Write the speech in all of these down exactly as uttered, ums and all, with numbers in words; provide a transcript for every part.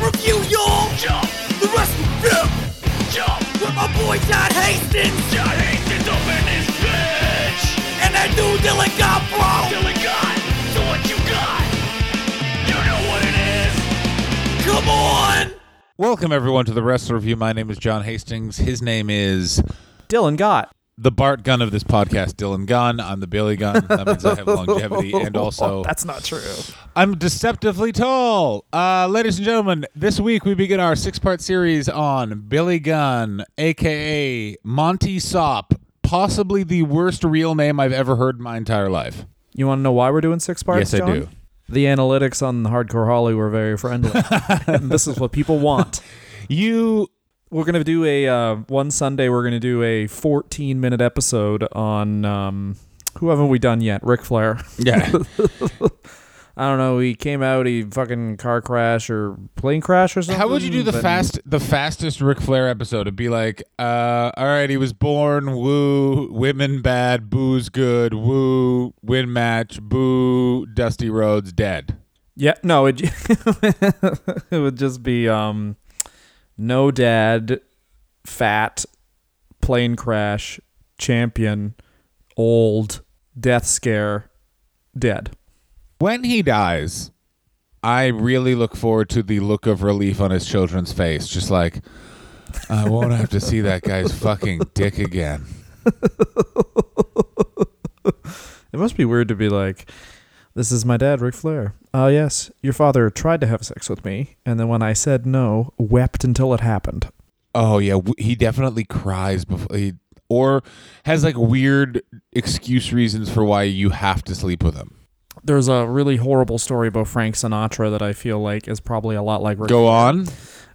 wrestling review, y'all. Jump. The wrestling review. Jump. With my boy John Hastings. John Hastings up in this bitch. And that dude Dylan Gott, bro. Dylan Gott. So what you got? You know what it is. Come on. Welcome everyone to the Wrestling Review. My name is John Hastings. His name is Dylan Gott. The Bart Gunn of this podcast, Dylan Gunn. I'm the Billy Gunn. That means I have longevity, and also... That's not true. I'm deceptively tall. Uh, ladies and gentlemen, this week we begin our six-part series on Billy Gunn, a k a. Monty Sopp, possibly the worst real name I've ever heard in my entire life. You want to know why we're doing six parts, Yes, John? I do. The analytics on Hardcore Holly were very friendly. And this is what people want. You... We're going to do a, uh, one Sunday, we're going to do a fourteen minute episode on, um, who haven't we done yet? Ric Flair. Yeah. I don't know. He came out, he fucking car crash or plane crash or something. How would you do the fast, the fastest Ric Flair episode? It'd be like, uh, all right, he was born, woo, women bad, booze good, woo, win match, boo, Dusty Rhodes dead. Yeah. No, it, it would just be, um. No dad, fat, plane crash, champion, old, death scare, dead. When he dies, I really look forward to the look of relief on his children's face. Just like, I won't have to see that guy's fucking dick again. It must be weird to be like... This is my dad, Ric Flair. Uh, yes, your father tried to have sex with me, and then when I said no, wept until it happened. Oh, yeah, he definitely cries before he, or has like weird excuse reasons for why you have to sleep with him. There's a really horrible story about Frank Sinatra that I feel like is probably a lot like Ric Flair. Go on.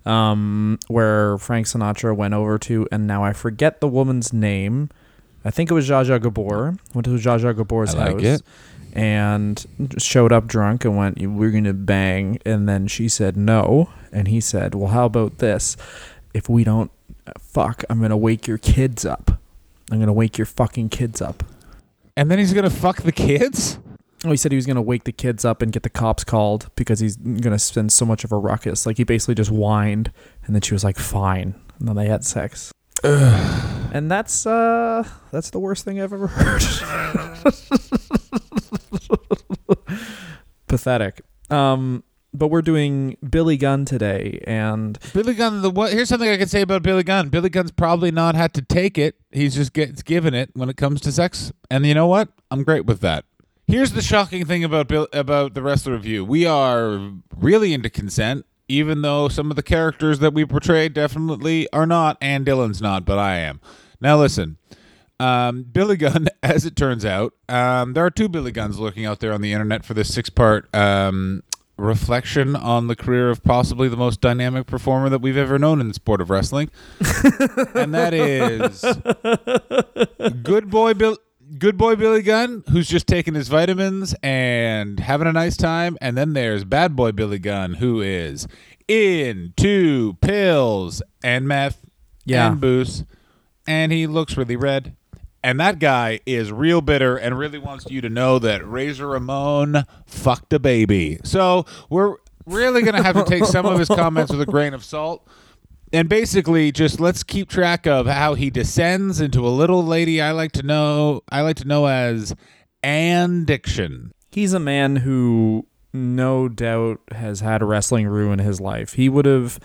Um, where Frank Sinatra went over to, and now I forget the woman's name. I think it was Zsa Zsa Gabor. Went to Zsa Zsa Gabor's I like house. It. And showed up drunk and went, we're going to bang. And then she said no. And he said, well, how about this? If we don't fuck, I'm going to wake your kids up. I'm going to wake your fucking kids up. And then he's going to fuck the kids? Oh, he said he was going to wake the kids up and get the cops called because he's going to spend so much of a ruckus. Like, he basically just whined. And then she was like, fine. And then they had sex. Ugh. And that's uh, that's the worst thing I've ever heard. Pathetic. Um, but we're doing Billy Gunn today, and Billy Gunn. The what? Here's something I can say about Billy Gunn. Billy Gunn's probably not had to take it. He's just gets given it when it comes to sex. And you know what? I'm great with that. Here's the shocking thing about Bill, about the Wrestler Review. We are really into consent. Even though some of the characters that we portray definitely are not, and Dylan's not, but I am. Now listen, um, Billy Gunn, as it turns out, um, there are two Billy Gunns lurking out there on the internet for this six-part um, reflection on the career of possibly the most dynamic performer that we've ever known in the sport of wrestling, and that is Good Boy Bill. Good boy Billy Gunn, who's just taking his vitamins and having a nice time. And then there's bad boy Billy Gunn, who is into pills and meth yeah. and booze. And he looks really red. And that guy is real bitter and really wants you to know that Razor Ramon fucked a baby. So we're really going to have to take some of his comments with a grain of salt. And basically, just let's keep track of how he descends into a little lady I like to know I like to know as Ann Diction. He's a man who no doubt has had wrestling ruin his life. He would have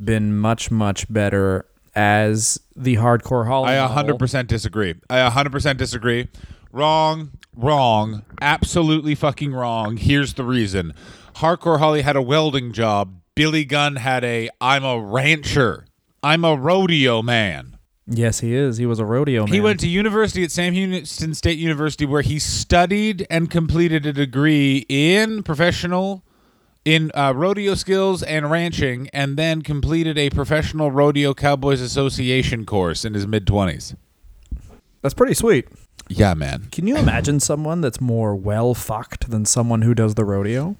been much, much better as the Hardcore Holly. I one hundred percent disagree. I one hundred percent disagree. Wrong, wrong, absolutely fucking wrong. Here's the reason. Hardcore Holly had a welding job. Billy Gunn had a, I'm a rancher. I'm a rodeo man. Yes, he is. He was a rodeo man. He went to university at Sam Houston State University where he studied and completed a degree in professional, in uh, rodeo skills and ranching, and then completed a professional rodeo Cowboys Association course in his mid-twenties. That's pretty sweet. Yeah, man. Can you imagine someone that's more well-fucked than someone who does the rodeo?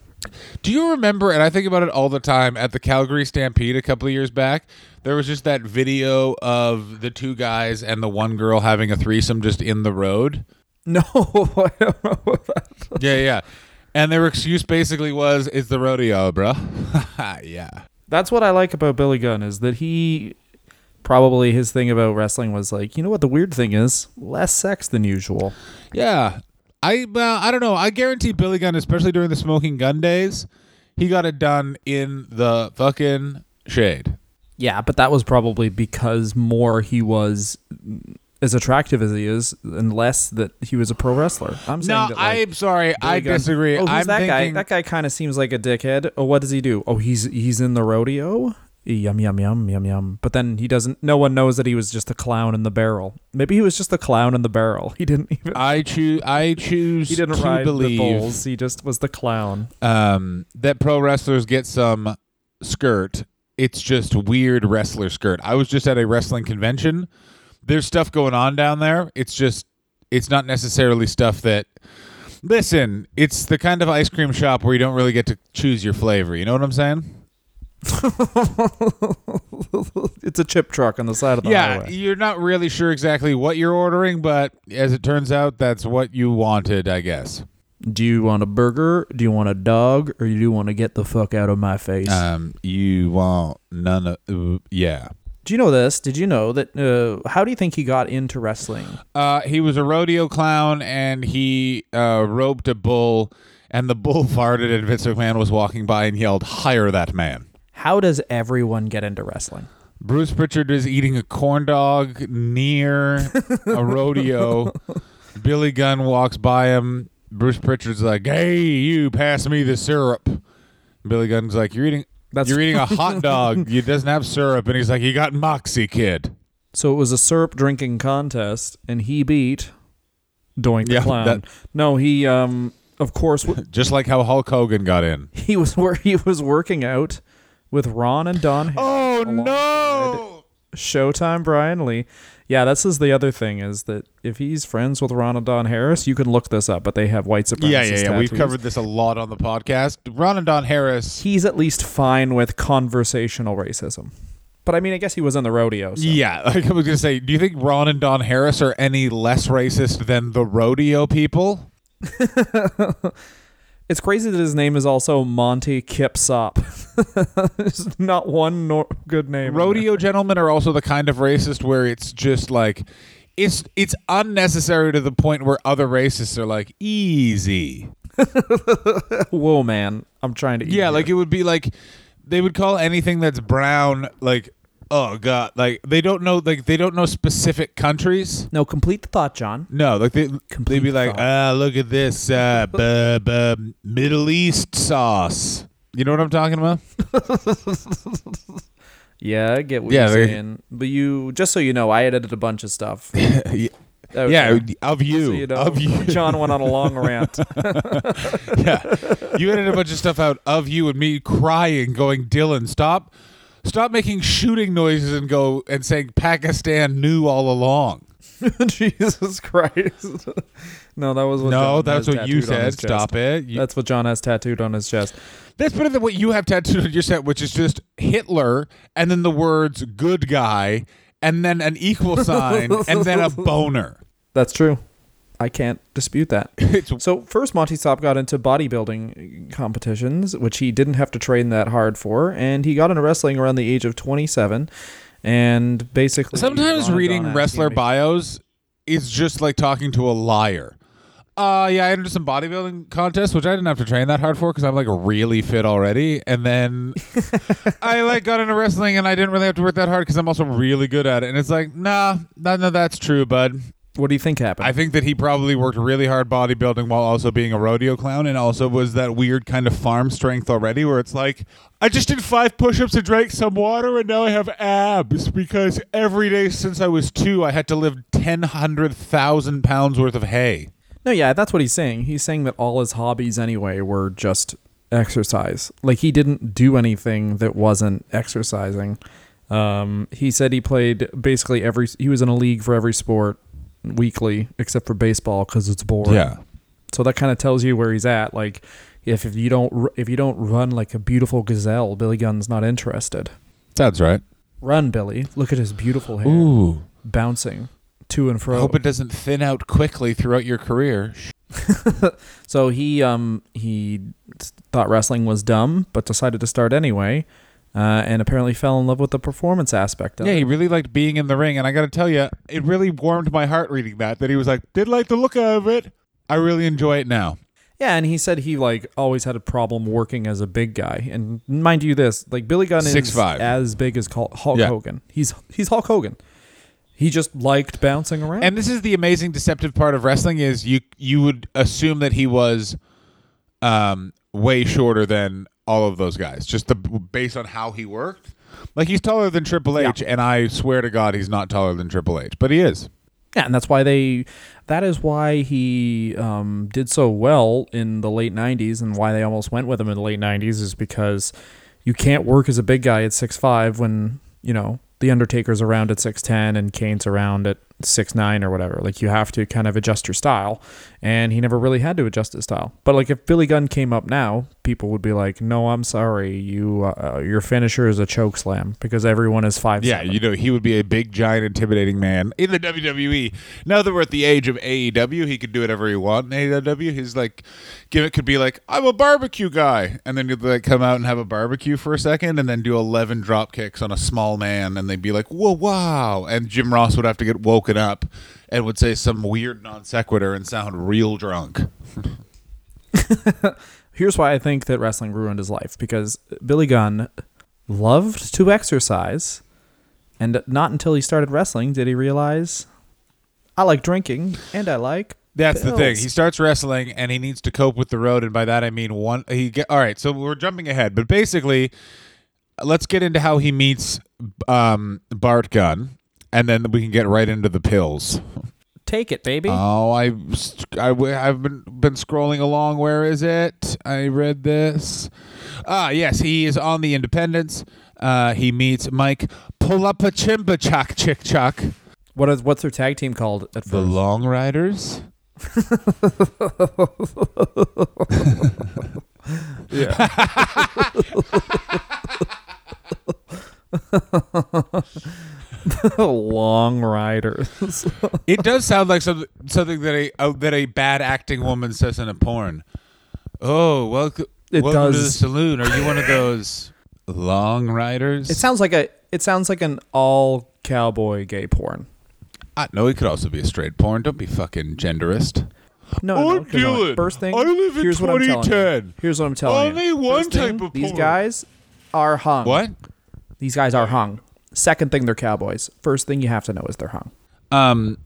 Do you remember, and I think about it all the time, at the Calgary Stampede a couple of years back, there was just that video of the two guys and the one girl having a threesome just in the road? No, I don't know about that. Yeah, yeah. And their excuse basically was, it's the rodeo, bro. Yeah. That's what I like about Billy Gunn, is that he probably his thing about wrestling was like, you know what the weird thing is? Less sex than usual. Yeah. I well, I don't know. I guarantee Billy Gunn, especially during the Smoking Gun days, he got it done in the fucking shade. Yeah, but that was probably because more he was as attractive as he is, and less that he was a pro wrestler. I'm saying no, that, like, I'm sorry. Billy I Gunn, disagree. Oh, who's I'm that thinking... guy? That guy kind of seems like a dickhead. Oh, what does he do? Oh, he's he's in the rodeo? Yum, yum, yum, yum, yum. But then he doesn't, no one knows that he was just a clown in the barrel. Maybe he was just a clown in the barrel. He didn't even. I choose, I choose he didn't to ride believe the bulls. He just was the clown. Um, that pro wrestlers get some skirt. It's just weird wrestler skirt. I was just at a wrestling convention. There's stuff going on down there. It's just, it's not necessarily stuff that, listen, it's the kind of ice cream shop where you don't really get to choose your flavor. You know what I'm saying? It's a chip truck on the side of the yeah, highway. Yeah, you're not really sure exactly what you're ordering, but as it turns out, that's what you wanted, I guess. Do you want a burger? Do you want a dog? Or do you want to get the fuck out of my face? Um, you want none of... Uh, yeah. Do you know this? Did you know that... Uh, how do you think he got into wrestling? Uh, he was a rodeo clown, and he uh, roped a bull, and the bull farted, and Vince McMahon was walking by and yelled, "Hire that man." How does everyone get into wrestling? Bruce Pritchard is eating a corn dog near a rodeo. Billy Gunn walks by him. Bruce Pritchard's like, "Hey, you, pass me the syrup." Billy Gunn's like, "You're eating That's- you're eating a hot dog. It doesn't have syrup." And he's like, "You got moxie, kid." So it was a syrup drinking contest, and he beat Doink the yeah, Clown. That- no, he, um, of course. W- Just like how Hulk Hogan got in. He was where he was working out with Ron and Don Harris. Oh, no! Showtime Brian Lee. Yeah, this is the other thing, is that if he's friends with Ron and Don Harris, you can look this up, but they have white supremacist Yeah, yeah, yeah. tattoos. We've covered this a lot on the podcast. Ron and Don Harris... He's at least fine with conversational racism. But, I mean, I guess he was in the rodeo. So. Yeah, like I was going to say, do you think Ron and Don Harris are any less racist than the rodeo people? It's crazy that his name is also Monty Kip Sopp. There's not one nor- good name. Rodeo gentlemen are also the kind of racist where it's just like, it's it's unnecessary to the point where other racists are like, easy. Whoa, man. I'm trying to eat. Yeah, here. Like it would be like, they would call anything that's brown, like, oh, God. Like, they don't know, like, they don't know specific countries. No, complete the thought, John. No, like, they, they'd be like, ah, oh, look at this, uh, b- b- Middle East sauce. You know what I'm talking about? Yeah, I get what yeah, you're saying. But you, just so you know, I edited a bunch of stuff. yeah. Okay. Yeah, of you, so you know, of you. John went on a long rant. Yeah. You edited a bunch of stuff out of you and me crying, going, Dylan, stop. Stop making shooting noises and go and saying Pakistan knew all along. Jesus Christ. No, that was what No, John that's what you said. Stop it. You... That's what John has tattooed on his chest. That's better than what you have tattooed on your set, which is just Hitler and then the words good guy and then an equal sign and then a boner. That's true. I can't dispute that. So first, Monty Sopp got into bodybuilding competitions, which he didn't have to train that hard for, and he got into wrestling around the age of twenty-seven. And basically, sometimes reading wrestler bios is just like talking to a liar. Uh, yeah, I entered some bodybuilding contests, which I didn't have to train that hard for because I'm like really fit already. And then I like got into wrestling, and I didn't really have to work that hard because I'm also really good at it. And it's like, nah, no, no, that's true, bud. What do you think happened? I think that he probably worked really hard bodybuilding while also being a rodeo clown, and also was that weird kind of farm strength already where it's like, I just did five push-ups and drank some water, and now I have abs because every day since I was two, I had to lift ten hundred thousand pounds worth of hay. No, yeah, that's what he's saying. He's saying that all his hobbies anyway were just exercise. Like, he didn't do anything that wasn't exercising. Um, he said he played basically every... He was in a league for every sport. Weekly, except for baseball, because it's boring. Yeah. So that kind of tells you where he's at. Like, if, if you don't if you don't run like a beautiful gazelle, Billy Gunn's not interested. That's right. Run, Billy. Look at his beautiful hair. Ooh. Bouncing to and fro. I hope it doesn't thin out quickly throughout your career. So he um he thought wrestling was dumb, but decided to start anyway. Uh, and apparently fell in love with the performance aspect of it. Yeah, he really liked being in the ring. And I got to tell you, it really warmed my heart reading that, that he was like, did like the look of it. I really enjoy it now. Yeah, and he said he like always had a problem working as a big guy. And mind you this, like Billy Gunn Six, is five. as big as Hulk yeah. Hogan. He's he's Hulk Hogan. He just liked bouncing around. And this is the amazing deceptive part of wrestling is you you would assume that he was um, way shorter than all of those guys, just the, based on how he worked. Like, he's taller than Triple H, yeah. and I swear to God he's not taller than Triple H, but he is. Yeah, and that's why they, that is why he um, did so well in the late nineties, and why they almost went with him in the late nineties is because you can't work as a big guy at six five when, you know, The Undertaker's around at six ten and Kane's around at six nine or whatever. Like, you have to kind of adjust your style, and he never really had to adjust his style. But like, if Billy Gunn came up now, people would be like, no, I'm sorry, you uh, your finisher is a choke slam because everyone is five. Yeah, seven. You know, he would be a big, giant, intimidating man in the W W E. Now that we're at the age of A E W, he could do whatever he wants in A E W. His like gimmick could be like, I'm a barbecue guy, and then you'd like come out and have a barbecue for a second and then do eleven drop kicks on a small man, and they'd be like, whoa, wow, and Jim Ross would have to get woke up and would say some weird non sequitur and sound real drunk. Here's why I think that wrestling ruined his life, because Billy Gunn loved to exercise, and not until he started wrestling did he realize, I like drinking and I like That's pills. The thing. He starts wrestling and he needs to cope with the road, and by that I mean one he get, all right, so we're jumping ahead, but basically let's get into how he meets um, Bart Gunn. And then we can get right into the pills. Take it, baby. Oh, I, I, I've been been scrolling along. Where is it? I read this. Ah, yes, he is on the Independents. Uh, he meets Mike Polapachimba-Chak-Chick-Chak. What is, what's their tag team called at first? The Long Riders? Yeah. The Long Riders. It does sound like some, something that a uh, that a bad acting woman says in a porn. Oh, welcome, it welcome does. To the saloon. Are you one of those Long Riders? It sounds like a. It sounds like an all cowboy gay porn. I, no, it could also be a straight porn. Don't be fucking genderist. No, I'm no, no. First thing, I live in here's twenty ten. What I'm telling you. Here's what I'm telling Only you. Only one First type thing, of porn. These guys are hung. What? These guys are hung. Second thing, they're cowboys. First thing you have to know is they're hung. Um,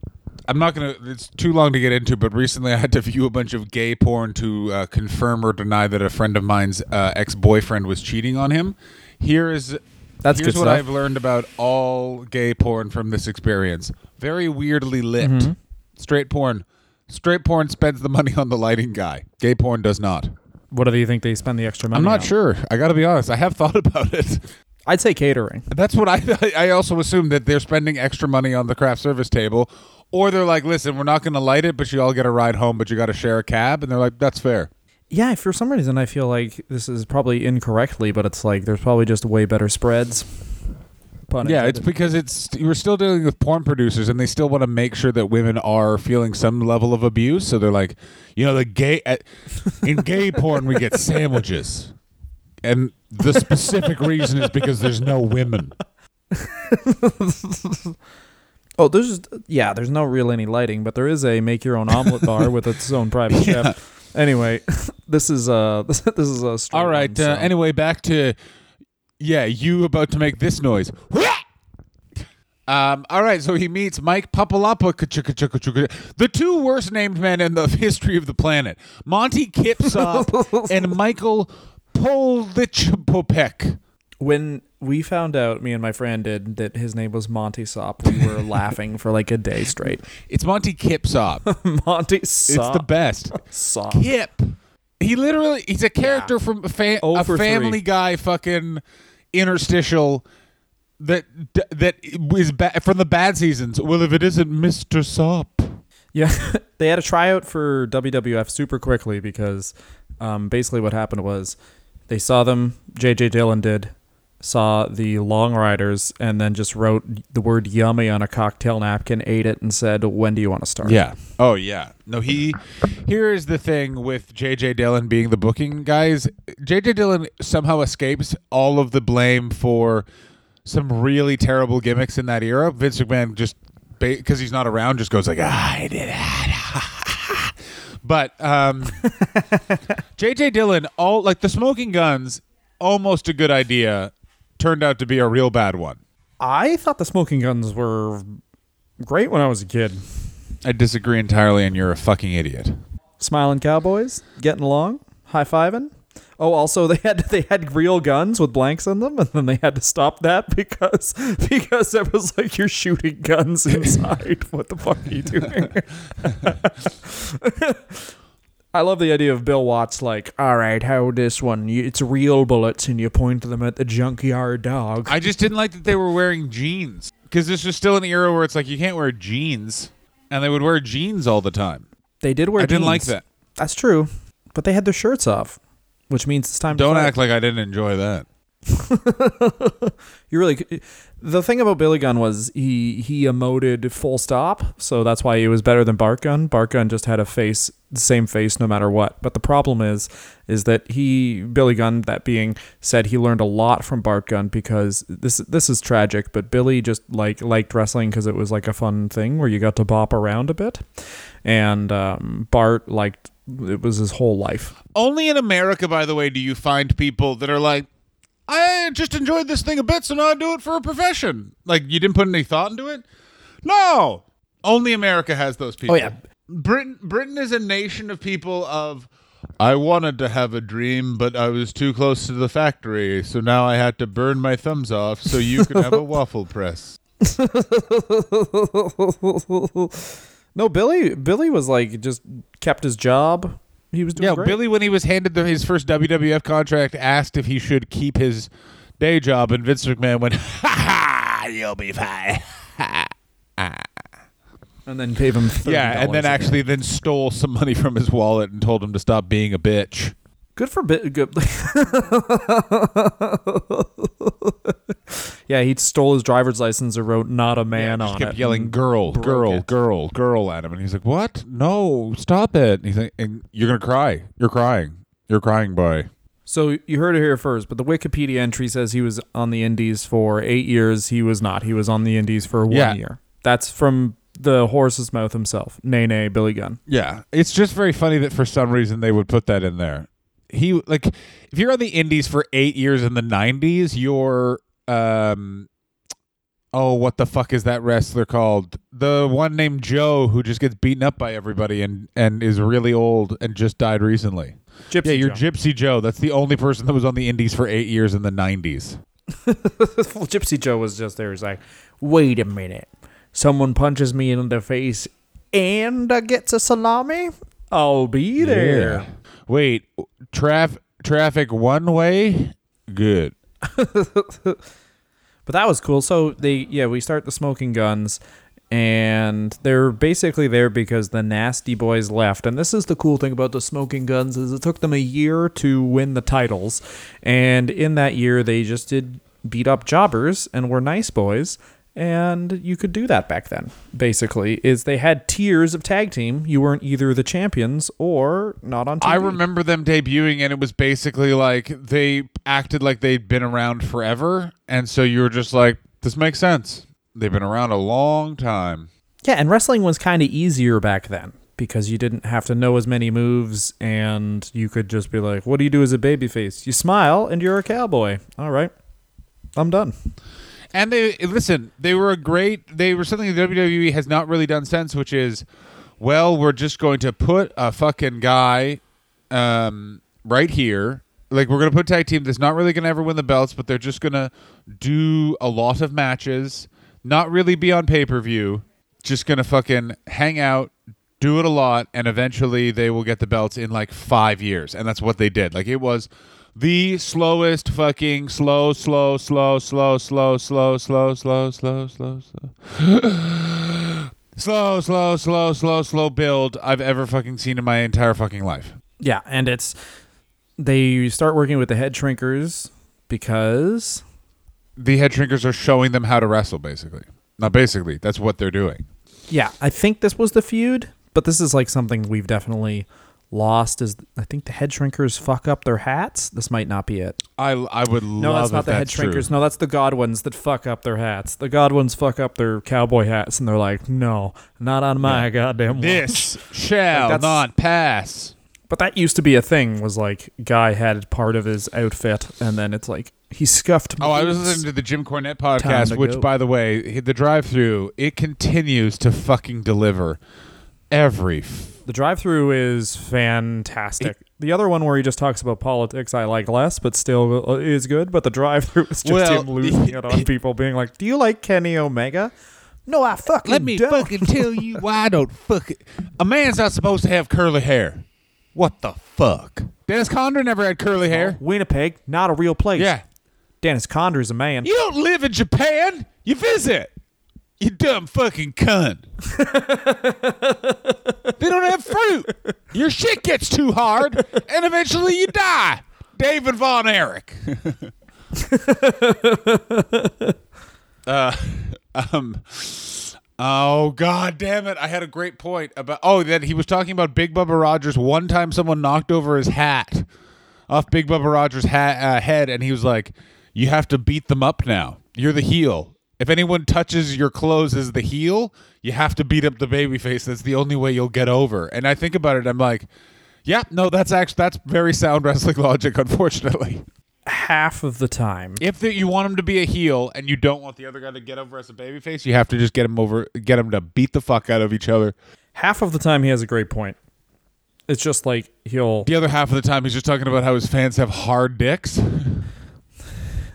I'm not going to... It's too long to get into, but recently I had to view a bunch of gay porn to uh, confirm or deny that a friend of mine's uh, ex-boyfriend was cheating on him. Here is... That's Here's what stuff. I've learned about all gay porn from this experience. Very weirdly lit. Mm-hmm. Straight porn. Straight porn spends the money on the lighting guy. Gay porn does not. What do you think they spend the extra money on? I'm not on? sure. I got to be honest. I have thought about it. I'd say catering. That's what I I also assume, that they're spending extra money on the craft service table, or they're like, listen, we're not going to light it, but you all get a ride home, but you got to share a cab, and they're like, that's fair. Yeah, for some reason I feel like this is probably incorrectly, but it's like there's probably just way better spreads. Pun yeah, intended. It's because it's you're still dealing with porn producers, and they still want to make sure that women are feeling some level of abuse, so they're like, you know, the gay uh, in gay porn we get sandwiches. And the specific reason is because there's no women. Oh, there's yeah, there's no real any lighting, but there is a make your own omelet bar with its own private yeah. chef. Anyway, this is uh this, this is a all right. One, so. uh, anyway, back to yeah, you about to make this noise. Um, all right, so he meets Mike Papalapa, the two worst named men in the history of the planet, Monty Kipsop and Michael. Polichopek. When we found out, me and my friend did, that his name was Monty Sopp, we were laughing for like a day straight. It's Monty Kip Sopp. Monty Sopp. It's the best. Sopp. Kip. He literally, he's a character yeah. from a, fa- a Family three. Guy fucking interstitial that that is ba- from the bad seasons. Well, if it isn't Mister Sopp. Yeah. They had a tryout for W W F super quickly because um, basically what happened was... They saw them, J J Dillon did, saw The Long Riders, and then just wrote the word yummy on a cocktail napkin, ate it, and said, when do you want to start? Yeah. Oh, yeah. No, he... Here's the thing with J J. Dillon being the booking guys. J J. Dillon somehow escapes all of the blame for some really terrible gimmicks in that era. Vince McMahon just... because he's not around, just goes like, ah, I did that. But um, J J. Dillon, all like the Smoking Guns, almost a good idea, turned out to be a real bad one. I thought the Smoking Guns were great when I was a kid. I disagree entirely, and you're a fucking idiot. Smiling cowboys, getting along, high-fiving. Oh, also they had they had real guns with blanks on them, and then they had to stop that because because it was like, you're shooting guns inside. What the fuck are you doing? I love the idea of Bill Watts like, all right, how this one? It's real bullets, and you point them at the junkyard dog. I just didn't like that they were wearing jeans, because this was still an era where it's like, you can't wear jeans, and they would wear jeans all the time. They did wear. I jeans. didn't like that. That's true, but they had their shirts off. Which means it's time to Don't fight. act like I didn't enjoy that. You really... The thing about Billy Gunn was he, he emoted full stop, so that's why he was better than Bart Gunn. Bart Gunn just had a face, the same face no matter what. But the problem is, is that he, Billy Gunn, that being, said he learned a lot from Bart Gunn, because this this is tragic, but Billy just like liked wrestling because it was like a fun thing where you got to bop around a bit. And um, Bart liked... It was his whole life. Only in America, by the way, do you find people that are like, I just enjoyed this thing a bit, so now I do it for a profession. Like, you didn't put any thought into it? No! Only America has those people. Oh, yeah. Britain, Britain is a nation of people of, I wanted to have a dream, but I was too close to the factory, so now I had to burn my thumbs off so you could have a waffle press. No, Billy Billy was like, just kept his job. He was doing yeah, great. Billy, when he was handed the, his first W W F contract, asked if he should keep his day job, and Vince McMahon went, ha ha, you'll be fine. And then gave him thirty dollars. Yeah, and then actually then stole some money from his wallet and told him to stop being a bitch. Good for bit. Good. Yeah, he stole his driver's license and wrote "not a man" yeah, on it. He kept yelling "girl, girl, it. girl, girl" at him, and he's like, "What? No, stop it!" And he's like, and "You're gonna cry. You're crying. You're crying, boy." So you heard it here first, but the Wikipedia entry says he was on the Indies for eight years. He was not. He was on the Indies for one yeah. year. That's from the horse's mouth himself, Nay Nay Billy Gunn. Yeah, it's just very funny that for some reason they would put that in there. He like if you're on the Indies for eight years in the nineties, you're um oh what the fuck is that wrestler called? The one named Joe who just gets beaten up by everybody and, and is really old and just died recently. Gypsy yeah, you're Joe. Gypsy Joe. That's the only person that was on the Indies for eight years in the nineties. Well, Gypsy Joe was just there. He's like, wait a minute, someone punches me in the face and uh, gets a salami. I'll be there. Yeah. Wait, traf- traffic one way? Good. But that was cool. So, they yeah, we start the Smoking Guns, and they're basically there because the Nasty Boys left. And this is the cool thing about the Smoking Guns, is it took them a year to win the titles. And in that year, they just did beat up jobbers and were nice boys. And you could do that back then, basically, is they had tiers of tag team. You weren't either the champions or not on T V. I remember them debuting, and it was basically like they acted like they'd been around forever. And so you were just like, this makes sense. They've been around a long time. Yeah, and wrestling was kind of easier back then because you didn't have to know as many moves, and you could just be like, what do you do as a babyface? You smile, and you're a cowboy. All right, I'm done. And they listen, they were a great, they were something the W W E has not really done since, which is, well, we're just going to put a fucking guy um, right here. Like, we're going to put tag team that's not really going to ever win the belts, but they're just going to do a lot of matches, not really be on pay-per-view, just going to fucking hang out, do it a lot, and eventually they will get the belts in like five years. And that's what they did. Like, it was... the slowest fucking slow, slow, slow, slow, slow, slow, slow, slow, slow, slow, slow, slow, slow, slow, slow, slow build I've ever fucking seen in my entire fucking life. Yeah, and it's they start working with the Head Shrinkers because the Head Shrinkers are showing them how to wrestle, basically. Not basically. That's what they're doing. Yeah, I think this was the feud, but this is like something we've definitely lost. Is I think the Head Shrinkers fuck up their hats. This might not be it. I, I would love No, that's not the Head Shrinkers. True. No, that's the Godwins that fuck up their hats. The Godwins fuck up their cowboy hats, and they're like, no, not on my no. goddamn This one. shall like not pass. But that used to be a thing, was like, guy had part of his outfit, and then it's like, he scuffed me. Oh, I was listening to the Jim Cornette podcast, which, go. by the way, the drive-thru, it continues to fucking deliver every... F- the drive-thru is fantastic. It, the other one where he just talks about politics I like less, but still is good, but the drive-thru is just well, him losing it, it on it, people, being like, do you like Kenny Omega? No, I fucking Let me don't. fucking tell you why I don't fucking... A man's not supposed to have curly hair. What the fuck? Dennis Condor never had curly hair. Oh, Winnipeg, not a real place. Yeah. Dennis Condor is a man. You don't live in Japan. You visit. You dumb fucking cunt. They don't have fruit. Your shit gets too hard, and eventually you die. David Von Erich. uh, um... Oh, God damn it. I had a great point about, oh, that he was talking about Big Bubba Rogers. One time someone knocked over his hat, off Big Bubba Rogers' hat, uh, head, and he was like, you have to beat them up now. You're the heel. If anyone touches your clothes as the heel, you have to beat up the babyface. That's the only way you'll get over. And I think about it, I'm like, yeah, no, that's actually, that's very sound wrestling logic, unfortunately. Half of the time, if the, you want him to be a heel and you don't want the other guy to get over as a babyface, you have to just get him over, get him to beat the fuck out of each other. Half of the time, he has a great point. It's just like he'll. The other half of the time, he's just talking about how his fans have hard dicks.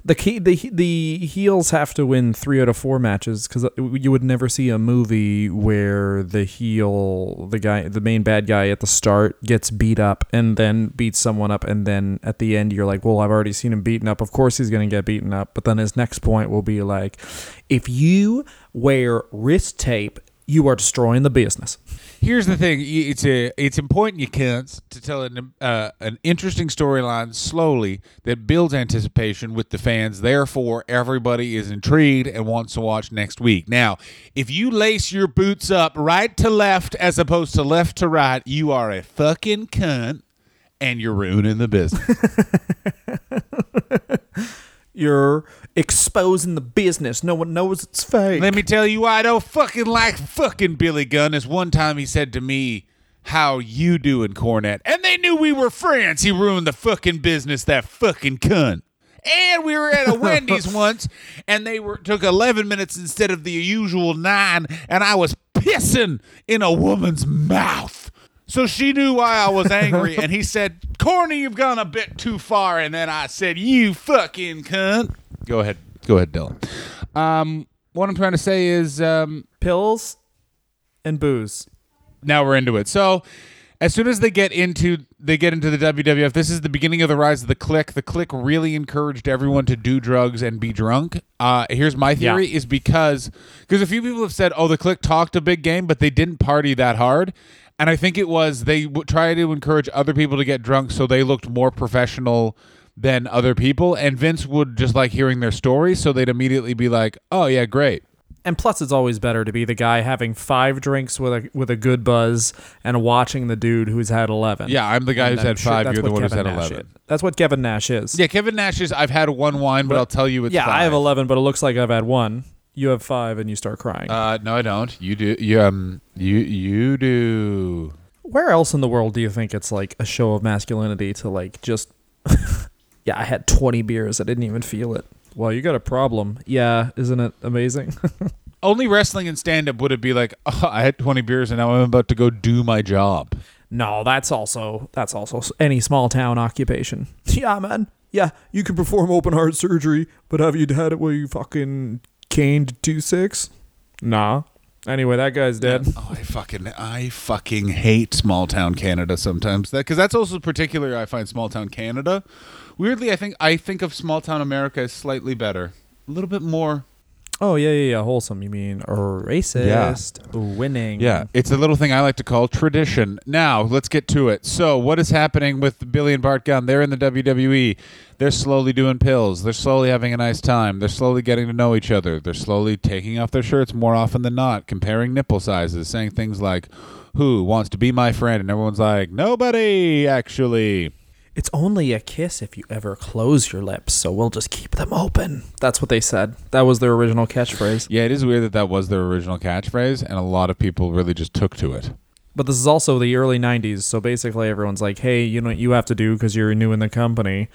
The key, the the heels have to win three out of four matches, because you would never see a movie where the heel, the guy, the main bad guy at the start gets beat up and then beats someone up, and then at the end you're like, well, I've already seen him beaten up. Of course he's going to get beaten up. But then his next point will be like, if you wear wrist tape, you are destroying the business. Here's the thing. It's a, it's important, you cunts, to tell an uh, an interesting storyline slowly that builds anticipation with the fans. Therefore, everybody is intrigued and wants to watch next week. Now, if you lace your boots up right to left as opposed to left to right, you are a fucking cunt and you're ruining the business. You're exposing the business. No one knows it's fake. Let me tell you why I don't fucking like fucking Billy Gunn. Is one time he said to me, how you doing, Cornette? And they knew we were friends. He ruined the fucking business, that fucking cunt. And we were at a Wendy's once, and they were took eleven minutes instead of the usual nine, and I was pissing in a woman's mouth. So she knew why I was angry, and he said, Corny, you've gone a bit too far. And then I said, you fucking cunt. Go ahead. Go ahead, Dylan. Um, what I'm trying to say is... Um, pills and booze. Now we're into it. So as soon as they get into they get into the W W F, this is the beginning of the rise of the clique. The clique really encouraged everyone to do drugs and be drunk. Uh, here's my theory, yeah. is because... Because a few people have said, oh, the clique talked a big game, but they didn't party that hard. And I think it was they w- tried to encourage other people to get drunk, so they looked more professional than other people. And Vince would just like hearing their stories, so they'd immediately be like, oh, yeah, great. And plus, it's always better to be the guy having five drinks with a with a good buzz and watching the dude who's had eleven. Yeah, I'm the guy and who's had five, sure, you're the one Kevin who's had Nash eleven. Is. That's what Kevin Nash is. Yeah, Kevin Nash is, I've had one wine, but, but I'll tell you it's yeah, five. I have eleven, but it looks like I've had one. You have five and you start crying. Uh, no, I don't. You do. You, um, you, you do. Where else in the world do you think it's like a show of masculinity to like just, yeah, I had twenty beers. I didn't even feel it. Well, you got a problem. Yeah. Isn't it amazing? Only wrestling and stand-up would it be like, oh, I had twenty beers and now I'm about to go do my job. No, that's also, that's also any small town occupation. Yeah, man. Yeah. You can perform open heart surgery, but have you had it where you fucking... Kane to two six? Nah. Anyway, that guy's dead. Yeah. Oh, I fucking I fucking hate small town Canada sometimes. That because that's also particularly I find small town Canada. Weirdly, I think I think of small town America as slightly better. A little bit more. Oh, yeah, yeah, yeah. Wholesome. You mean racist, yeah. Winning. Yeah, it's a little thing I like to call tradition. Now, let's get to it. So, what is happening with Billy and Bart Gunn? They're in the W W E. They're slowly doing pills. They're slowly having a nice time. They're slowly getting to know each other. They're slowly taking off their shirts more often than not, comparing nipple sizes, saying things like, who wants to be my friend? And everyone's like, nobody, actually. It's only a kiss if you ever close your lips, so we'll just keep them open. That's what they said. That was their original catchphrase. Yeah, it is weird that that was their original catchphrase, and a lot of people really just took to it. But this is also the early nineties, so basically everyone's like, hey, you know what you have to do because you're new in the company.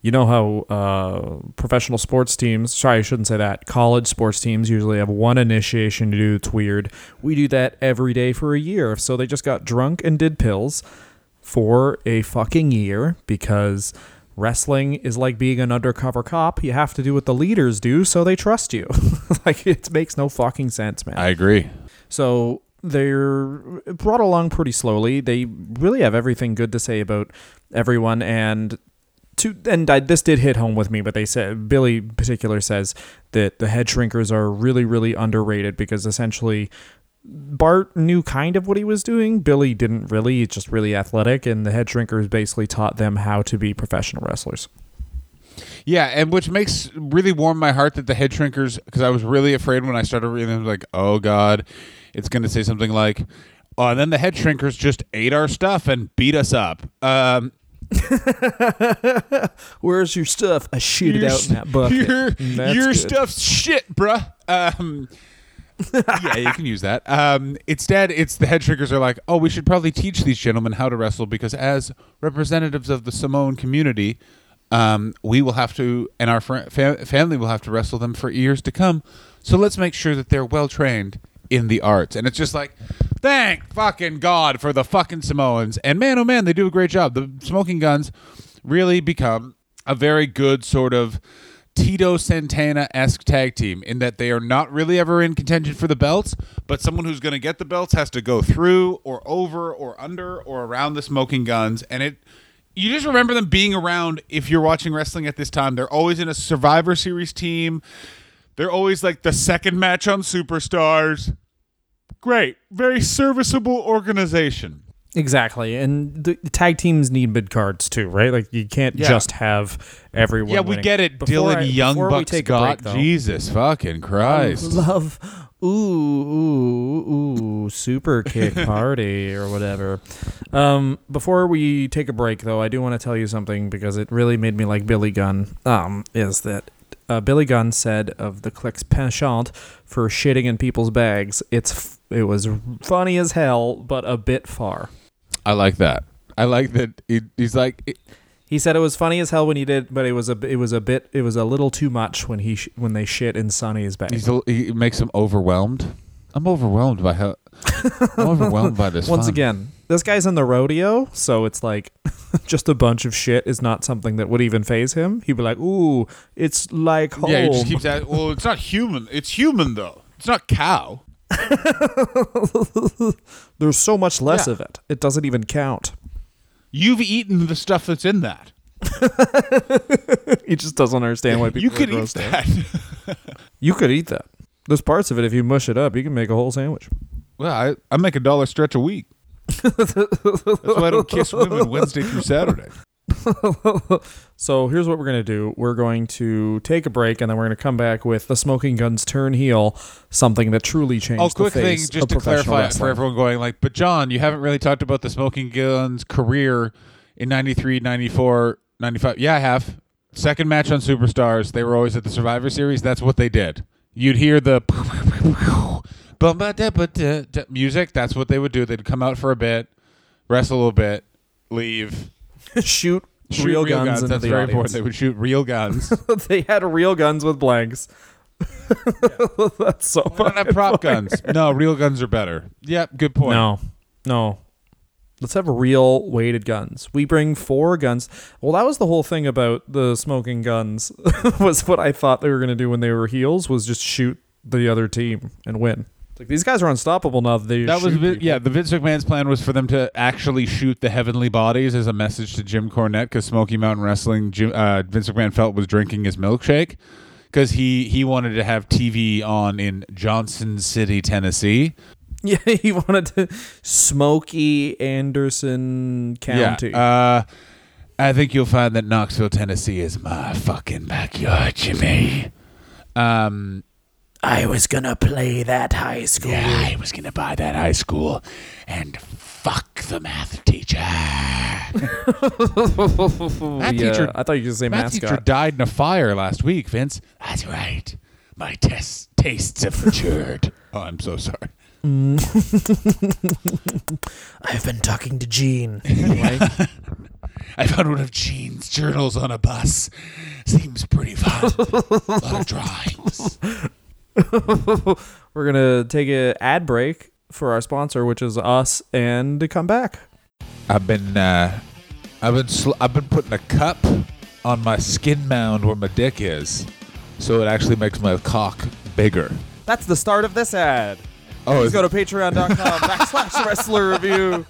You know how uh, professional sports teams, sorry, I shouldn't say that, college sports teams usually have one initiation to do that's weird. We do that every day for a year, so they just got drunk and did pills for a fucking year because wrestling is like being an undercover cop. You have to do what the leaders do, so they trust you. Like, it makes no fucking sense, man. I agree. So they're brought along pretty slowly. They really have everything good to say about everyone, and to and I, this did hit home with me, but they said, Billy in particular says that the Head Shrinkers are really, really underrated because essentially Bart knew kind of what he was doing. Billy didn't really. He's just really athletic, and the Head Shrinkers basically taught them how to be professional wrestlers. Yeah, and which makes really warm my heart that the Head Shrinkers, because I was really afraid when I started reading them, like, oh God, it's going to say something like, oh, and then the Head Shrinkers just ate our stuff and beat us up. Um, Where's your stuff? I shoot your, it out in that bucket. Your, your stuff's shit, bruh. Um... Yeah, you can use that. Um, instead, it's the Head Shrinkers are like, oh, we should probably teach these gentlemen how to wrestle because as representatives of the Samoan community, um, we will have to, and our fr- fam- family will have to wrestle them for years to come. So let's make sure that they're well-trained in the arts. And it's just like, thank fucking God for the fucking Samoans. And man, oh man, they do a great job. The Smoking Guns really become a very good sort of Tito Santana-esque tag team in that they are not really ever in contention for the belts, but someone who's going to get the belts has to go through or over or under or around the Smoking Guns. And it, you just remember them being around if you're watching wrestling at this time. They're always in a Survivor Series team. They're always like the second match on Superstars. Great. Very serviceable organization. Exactly, and the tag teams need mid cards too, right? Like you can't yeah. just have everyone. Yeah, we winning. Get it. Before Dylan I, Young Buck Scott, break, Jesus fucking Christ, I love, ooh, ooh, ooh, super kick party or whatever. Um, before we take a break, though, I do want to tell you something because it really made me like Billy Gunn. Um, is that uh, Billy Gunn said of the Cliques Penchant for shitting in people's bags? It's f- it was funny as hell, but a bit far. I like that. I like that. He, he's like, it, he said it was funny as hell when he did, but it was a it was a bit it was a little too much when he sh- when they shit in Sunny's bag. He's a, he makes him overwhelmed. I'm overwhelmed by how I'm overwhelmed by this. Once fun. Again, this guy's in the rodeo, so it's like just a bunch of shit is not something that would even faze him. He'd be like, "Ooh, it's like home." Yeah, he just keeps that. Well, it's not human. It's human though. It's not cow. There's so much less yeah. of it. It doesn't even count. You've eaten the stuff that's in that. He just doesn't understand why people you could eat that. You could eat that. There's parts of it, if you mush it up, you can make a whole sandwich. Well, I, I make a dollar stretch a week. That's why I don't kiss women Wednesday through Saturday. So here's what we're going to do. We're going to take a break, and then we're going to come back with the Smoking Guns turn heel, something that truly changed oh, the face of professional wrestling. Oh, quick thing, just to clarify for everyone going like, but John, you haven't really talked about the Smoking Guns career in ninety-three, ninety-four, ninety-five. Yeah, I have. Second match on Superstars. They were always at the Survivor Series. That's what they did. You'd hear the music. That's what they would do. They'd come out for a bit, wrestle a bit, leave. Shoot, shoot real, real guns, guns. Into That's the very audience. Important. They would shoot real guns. They had real guns with blanks. Yeah. That's so funny. Not prop hilarious. Guns. No, real guns are better. Yep, good point. No, no. Let's have real weighted guns. We bring four guns. Well, that was the whole thing about the Smoking Guns. Was what I thought they were going to do when they were heels was just shoot the other team and win. Like, these guys are unstoppable now. That, they that was people. Yeah. The Vince McMahon's plan was for them to actually shoot the Heavenly Bodies as a message to Jim Cornette because Smoky Mountain Wrestling, Jim, uh, Vince McMahon felt was drinking his milkshake. because he, he wanted to have T V on in Johnson City, Tennessee. Yeah, he wanted to Smokey Anderson County. Yeah, uh, I think you'll find that Knoxville, Tennessee is my fucking backyard, Jimmy. Um, I was going to play that high school. Yeah, I was going to buy that high school and fuck the math teacher. That yeah, teacher, I thought you were going to say mascot. That teacher died in a fire last week, Vince. That's right. My tes- tastes have matured. Oh, I'm so sorry. I've been talking to Gene. Anyway. I found one of Gene's journals on a bus. Seems pretty fun. A lot of drawings. We're going to take an ad break for our sponsor, which is us, and come back. I've been uh, I've been sl- I've been putting a cup on my skin mound where my dick is, so it actually makes my cock bigger. That's the start of this ad. Oh, please go to patreon dot com backslash wrestler review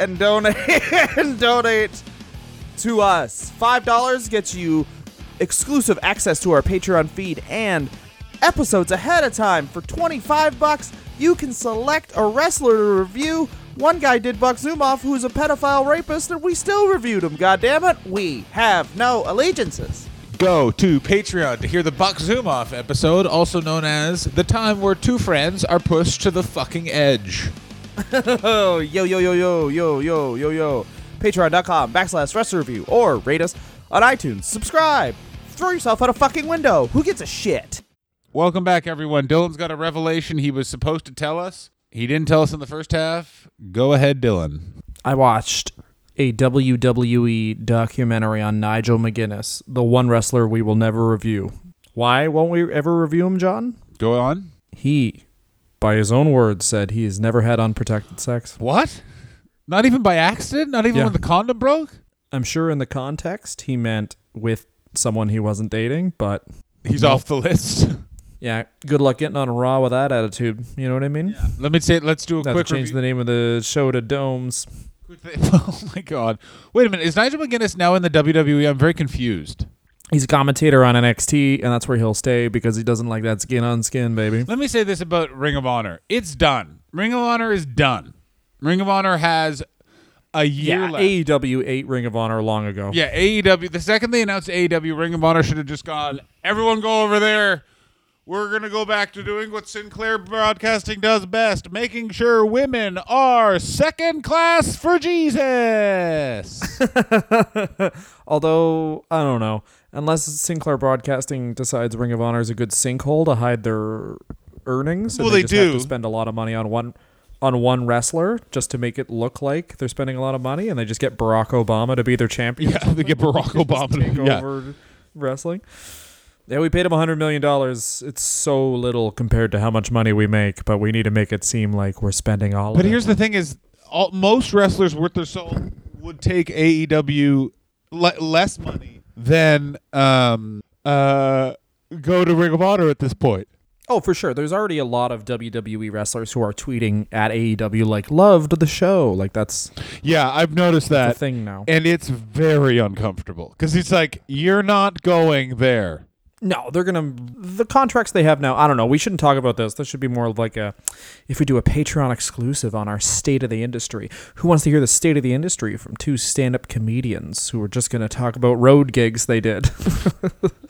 and donate and donate to us. five dollars gets you exclusive access to our Patreon feed and episodes ahead of time. For twenty-five bucks, you can select a wrestler to review. One guy did Buck Zumoff, who's a pedophile rapist, and we still reviewed him. God damn it, we have no allegiances. Go to Patreon to hear the Buck Zumoff episode, also known as The Time Where Two Friends Are Pushed to the Fucking Edge. Yo, yo, yo, yo, yo, yo, yo, yo. Patreon dot com backslash wrestler review, or rate us on iTunes. Subscribe. Throw yourself out a fucking window. Who gives a shit? Welcome back, everyone. Dylan's got a revelation he was supposed to tell us. He didn't tell us in the first half. Go ahead, Dylan. I watched a W W E documentary on Nigel McGuinness, the one wrestler we will never review. Why won't we ever review him, John? Go on. He, by his own words, said he has never had unprotected sex. What? Not even by accident? Not even yeah. when the condom broke? I'm sure in the context he meant with someone he wasn't dating, but... He's no. off the list. Yeah, good luck getting on Raw with that attitude. You know what I mean? Yeah. Let me say, let's do a That's quick change review. The name of the show to Domes. Oh my God. Wait a minute. Is Nigel McGuinness now in the W W E? I'm very confused. He's a commentator on N X T, and that's where he'll stay because he doesn't like that skin on skin, baby. Let me say this about Ring of Honor. It's done. Ring of Honor is done. Ring of Honor has a year yeah, left. A E W ate Ring of Honor long ago. Yeah, A E W. The second they announced A E W, Ring of Honor should have just gone, everyone go over there. We're going to go back to doing what Sinclair Broadcasting does best, making sure women are second class for Jesus. Although, I don't know. Unless Sinclair Broadcasting decides Ring of Honor is a good sinkhole to hide their earnings. Well, and they, they just do. Have to spend a lot of money on one on one wrestler just to make it look like they're spending a lot of money, and they just get Barack Obama to be their champion. Yeah, they get Barack Obama to take yeah. over wrestling. Yeah, we paid him one hundred million dollars. It's so little compared to how much money we make, but we need to make it seem like we're spending all but of it. But here's the thing is, all, most wrestlers worth their soul would take A E W le- less money than um, uh, go to Ring of Honor at this point. Oh, for sure. There's already a lot of W W E wrestlers who are tweeting at A E W like, loved the show. Like, that's... Yeah, I've noticed that. Thing now. And it's very uncomfortable because it's like, you're not going there. No, they're going to... The contracts they have now... I don't know. We shouldn't talk about this. This should be more of like a... If we do a Patreon exclusive on our State of the Industry, who wants to hear the State of the Industry from two stand-up comedians who are just going to talk about road gigs they did?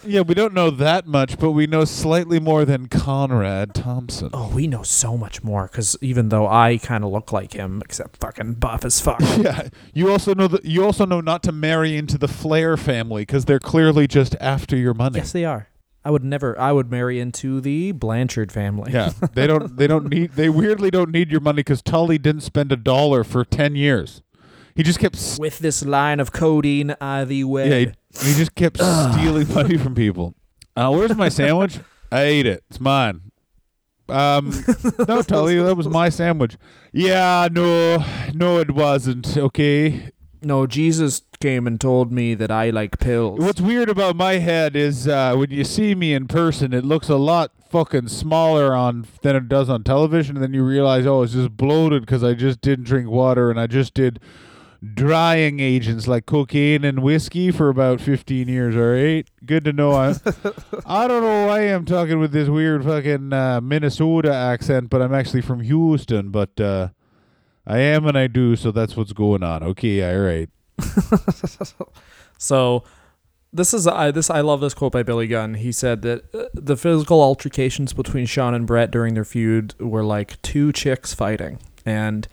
Yeah, we don't know that much, but we know slightly more than Conrad Thompson. Oh, we know so much more, because even though I kind of look like him, except fucking buff as fuck. Yeah, you also know that you also know not to marry into the Flair family, because they're clearly just after your money. Yes, they are. I would never. I would marry into the Blanchard family. Yeah, they don't. They don't need. They weirdly don't need your money because Tully didn't spend a dollar for ten years. He just kept st- with this line of codeine. I the way. Yeah, he, he just kept stealing money from people. Uh, where's my sandwich? I ate it. It's mine. Um, no, Tully, that was my sandwich. Yeah, no, no, it wasn't. Okay. No, Jesus came and told me that I like pills. What's weird about my head is uh, when you see me in person, it looks a lot fucking smaller on than it does on television, and then you realize, oh, it's just bloated because I just didn't drink water and I just did drying agents like cocaine and whiskey for about fifteen years, all right? Good to know. I I don't know why I'm talking with this weird fucking uh, Minnesota accent, but I'm actually from Houston, but uh, I am and I do, so that's what's going on. Okay, all right. So this is I uh, this I love this quote by Billy Gunn. He said that uh, the physical altercations between Sean and Bret during their feud were like two chicks fighting. And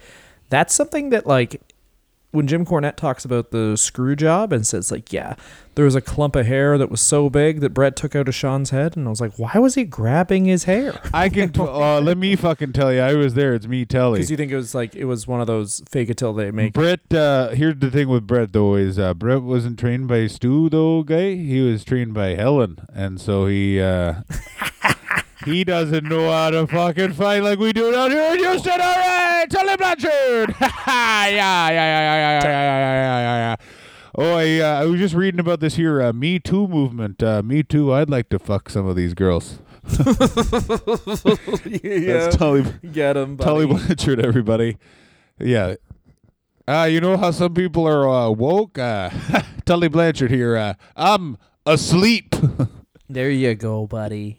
that's something that, like, when Jim Cornette talks about the screw job and says, like, yeah, there was a clump of hair that was so big that Bret took out of Sean's head. And I was like, why was he grabbing his hair? I can, t- uh, let me fucking tell you. I was there. It's me telling. Because you think it was like, it was one of those fake it till they make Bret, it. Uh, here's the thing with Bret, though, is uh, Bret wasn't trained by Stu, though, guy. He was trained by Helen. And so he, uh, he doesn't know how to fucking fight like we do down here in Houston. All right, Tully Blanchard. yeah, yeah, yeah, yeah, yeah, yeah, yeah, yeah, yeah. Oh, I, uh, I was just reading about this here uh, Me Too movement. Uh, Me Too. I'd like to fuck some of these girls. yeah, That's Tully. Get him, buddy. Tully Blanchard, everybody. Yeah. Uh, you know how some people are uh, woke? Uh, Tully Blanchard here. Uh, I'm asleep. There you go, buddy.